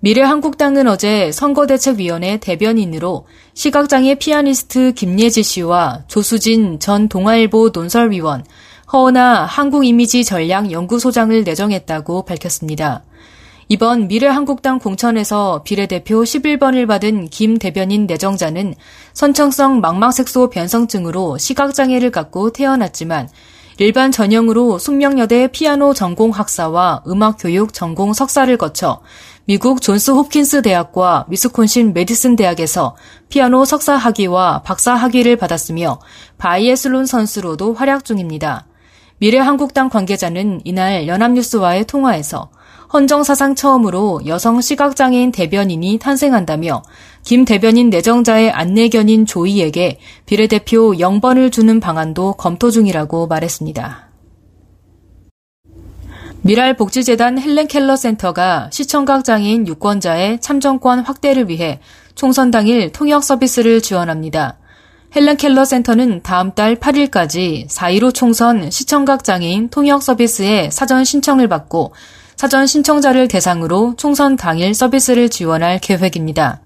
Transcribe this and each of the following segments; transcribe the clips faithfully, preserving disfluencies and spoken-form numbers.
미래한국당은 어제 선거대책위원회 대변인으로 시각장애 피아니스트 김예지 씨와 조수진 전 동아일보 논설위원, 허어나 한국이미지전략연구소장을 내정했다고 밝혔습니다. 이번 미래한국당 공천에서 비례대표 십일번을 받은 김 대변인 내정자는 선천성 망막색소 변성증으로 시각장애를 갖고 태어났지만 일반 전형으로 숙명여대 피아노 전공 학사와 음악교육 전공 석사를 거쳐 미국 존스 홉킨스 대학과 미스콘신 메디슨 대학에서 피아노 석사 학위와 박사 학위를 받았으며 바이애슬론 선수로도 활약 중입니다. 미래한국당 관계자는 이날 연합뉴스와의 통화에서 헌정사상 처음으로 여성 시각장애인 대변인이 탄생한다며 김 대변인 내정자의 안내견인 조이에게 비례대표 영번을 주는 방안도 검토 중이라고 말했습니다. 미랄복지재단 헬렌켈러센터가 시청각 장애인 유권자의 참정권 확대를 위해 총선 당일 통역 서비스를 지원합니다. 헬렌켈러센터는 다음 달 팔일까지 사 일오 총선 시청각 장애인 통역 서비스에 사전 신청을 받고 사전 신청자를 대상으로 총선 당일 서비스를 지원할 계획입니다.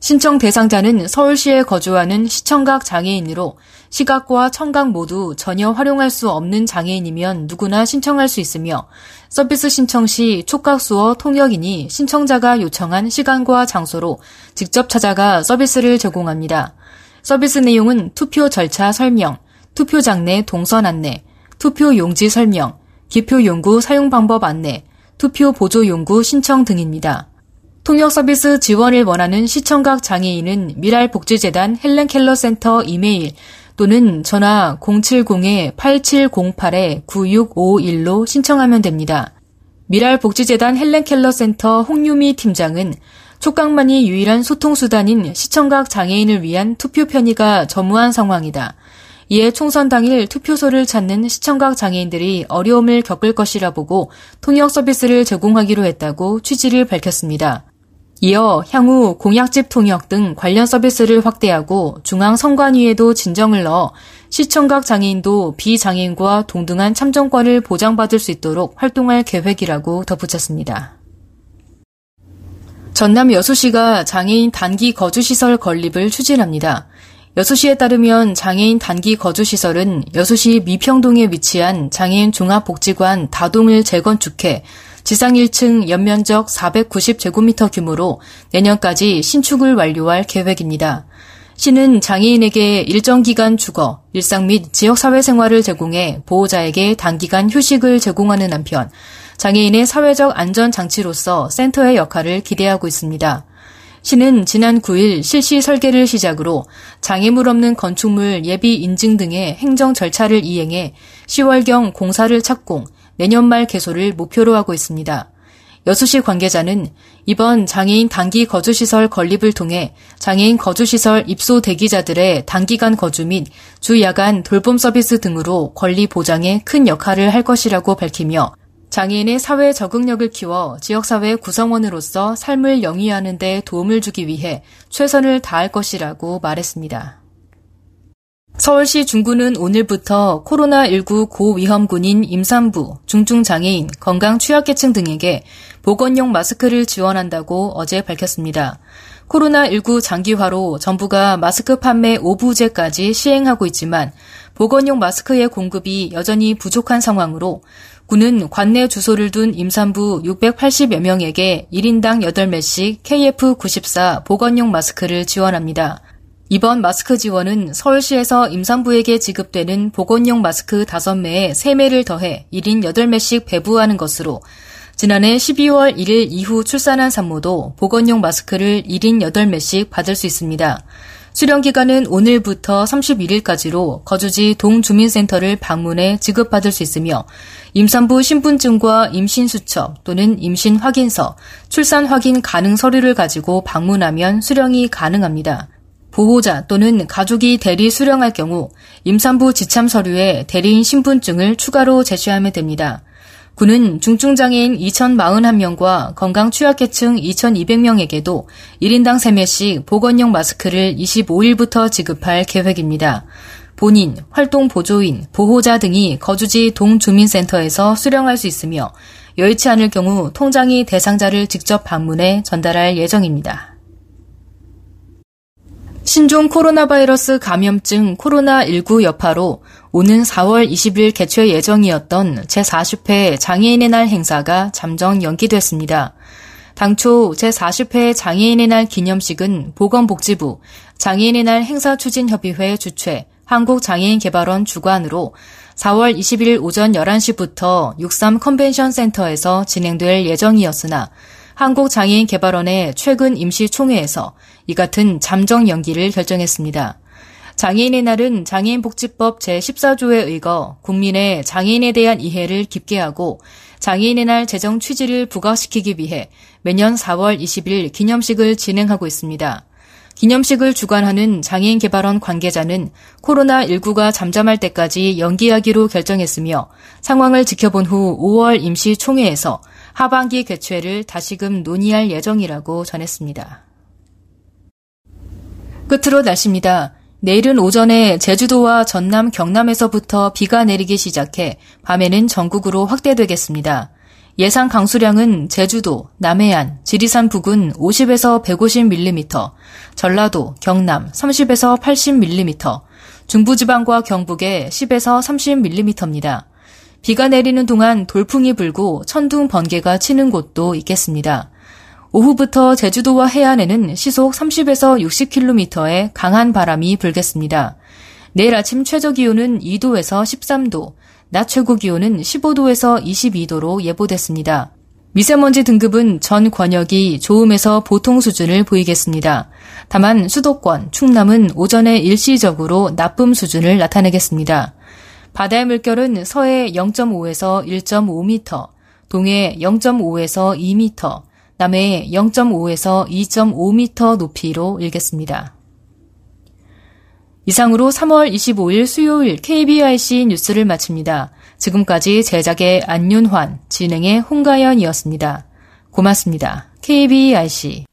신청 대상자는 서울시에 거주하는 시청각 장애인으로 시각과 청각 모두 전혀 활용할 수 없는 장애인이면 누구나 신청할 수 있으며 서비스 신청 시 촉각수어 통역인이 신청자가 요청한 시간과 장소로 직접 찾아가 서비스를 제공합니다. 서비스 내용은 투표 절차 설명, 투표장 내 동선 안내, 투표 용지 설명, 기표 용구 사용 방법 안내, 투표 보조 용구 신청 등입니다. 통역 서비스 지원을 원하는 시청각 장애인은 미랄복지재단 헬렌켈러센터 이메일 또는 전화 공칠공 팔칠공팔 구육오일로 신청하면 됩니다. 미랄복지재단 헬렌켈러센터 홍유미 팀장은 촉각만이 유일한 소통수단인 시청각 장애인을 위한 투표 편의가 전무한 상황이다. 이에 총선 당일 투표소를 찾는 시청각 장애인들이 어려움을 겪을 것이라 보고 통역 서비스를 제공하기로 했다고 취지를 밝혔습니다. 이어 향후 공약집 통역 등 관련 서비스를 확대하고 중앙선관위에도 진정을 넣어 시청각 장애인도 비장애인과 동등한 참정권을 보장받을 수 있도록 활동할 계획이라고 덧붙였습니다. 전남 여수시가 장애인 단기 거주시설 건립을 추진합니다. 여수시에 따르면 장애인 단기 거주시설은 여수시 미평동에 위치한 장애인 종합복지관 다동을 재건축해 지상 일층 연면적 사백구십 제곱미터 규모로 내년까지 신축을 완료할 계획입니다. 시는 장애인에게 일정 기간 주거, 일상 및 지역사회 생활을 제공해 보호자에게 단기간 휴식을 제공하는 한편 장애인의 사회적 안전장치로서 센터의 역할을 기대하고 있습니다. 시는 지난 구일 실시 설계를 시작으로 장애물 없는 건축물 예비 인증 등의 행정 절차를 이행해 시월경 공사를 착공, 내년 말 개소를 목표로 하고 있습니다. 여수시 관계자는 이번 장애인 단기 거주시설 건립을 통해 장애인 거주시설 입소 대기자들의 단기간 거주 및 주야간 돌봄 서비스 등으로 권리 보장에 큰 역할을 할 것이라고 밝히며 장애인의 사회 적응력을 키워 지역사회 구성원으로서 삶을 영위하는 데 도움을 주기 위해 최선을 다할 것이라고 말했습니다. 서울시 중구는 오늘부터 코로나십구 고위험군인 임산부, 중증장애인, 건강취약계층 등에게 보건용 마스크를 지원한다고 어제 밝혔습니다. 코로나십구 장기화로 정부가 마스크 판매 오부제까지 시행하고 있지만 보건용 마스크의 공급이 여전히 부족한 상황으로 군은 관내 주소를 둔 임산부 육백팔십여 명에게 일인당 여덟 매씩 케이에프 구십사 보건용 마스크를 지원합니다. 이번 마스크 지원은 서울시에서 임산부에게 지급되는 보건용 마스크 다섯 매에 세 매를 더해 일인 여덟 매씩 배부하는 것으로 지난해 십이월 일일 이후 출산한 산모도 보건용 마스크를 일인 여덟 매씩 받을 수 있습니다. 수령기간은 오늘부터 삼십일일까지로 거주지 동주민센터를 방문해 지급받을 수 있으며 임산부 신분증과 임신수첩 또는 임신확인서, 출산확인 가능 서류를 가지고 방문하면 수령이 가능합니다. 보호자 또는 가족이 대리 수령할 경우 임산부 지참 서류에 대리인 신분증을 추가로 제시하면 됩니다. 군은 중증장애인 이천사십일 명과 건강취약계층 이천이백 명에게도 일 인당 세 매씩 보건용 마스크를 이십오일부터 지급할 계획입니다. 본인, 활동보조인, 보호자 등이 거주지 동주민센터에서 수령할 수 있으며 여의치 않을 경우 통장이 대상자를 직접 방문해 전달할 예정입니다. 신종 코로나 바이러스 감염증 코로나십구 여파로 오는 사월 이십일 개최 예정이었던 제사십 회 장애인의 날 행사가 잠정 연기됐습니다. 당초 제사십 회 장애인의 날 기념식은 보건복지부, 장애인의 날 행사추진협의회 주최, 한국장애인개발원 주관으로 사월 이십일 오전 열한 시부터 육십삼 컨벤션센터에서 진행될 예정이었으나 한국장애인개발원의 최근 임시총회에서 이 같은 잠정 연기를 결정했습니다. 장애인의 날은 장애인복지법 제십사조에 의거 국민의 장애인에 대한 이해를 깊게 하고 장애인의 날 제정 취지를 부각시키기 위해 매년 사월 이십일 기념식을 진행하고 있습니다. 기념식을 주관하는 장애인개발원 관계자는 코로나십구가 잠잠할 때까지 연기하기로 결정했으며 상황을 지켜본 후 오월 임시총회에서 하반기 개최를 다시금 논의할 예정이라고 전했습니다. 끝으로 날씨입니다. 내일은 오전에 제주도와 전남, 경남에서부터 비가 내리기 시작해 밤에는 전국으로 확대되겠습니다. 예상 강수량은 제주도, 남해안, 지리산 부근 오십에서 백오십 밀리미터, 전라도, 경남 삼십에서 팔십 밀리미터, 중부지방과 경북에 십에서 삼십 밀리미터입니다. 비가 내리는 동안 돌풍이 불고 천둥, 번개가 치는 곳도 있겠습니다. 오후부터 제주도와 해안에는 시속 삼십에서 육십 킬로미터의 강한 바람이 불겠습니다. 내일 아침 최저기온은 이도에서 십삼도, 낮 최고기온은 십오도에서 이십이도로 예보됐습니다. 미세먼지 등급은 전 권역이 좋음에서 보통 수준을 보이겠습니다. 다만 수도권, 충남은 오전에 일시적으로 나쁨 수준을 나타내겠습니다. 바다의 물결은 서해 영점오에서 일점오 미터, 동해 영점오에서 이 미터, 남해 영점오에서 이점오 미터 높이로 일겠습니다. 이상으로 삼월 이십오일 수요일 케이비아이씨 뉴스를 마칩니다. 지금까지 제작의 안윤환, 진행의 홍가연이었습니다. 고맙습니다. 케이비아이씨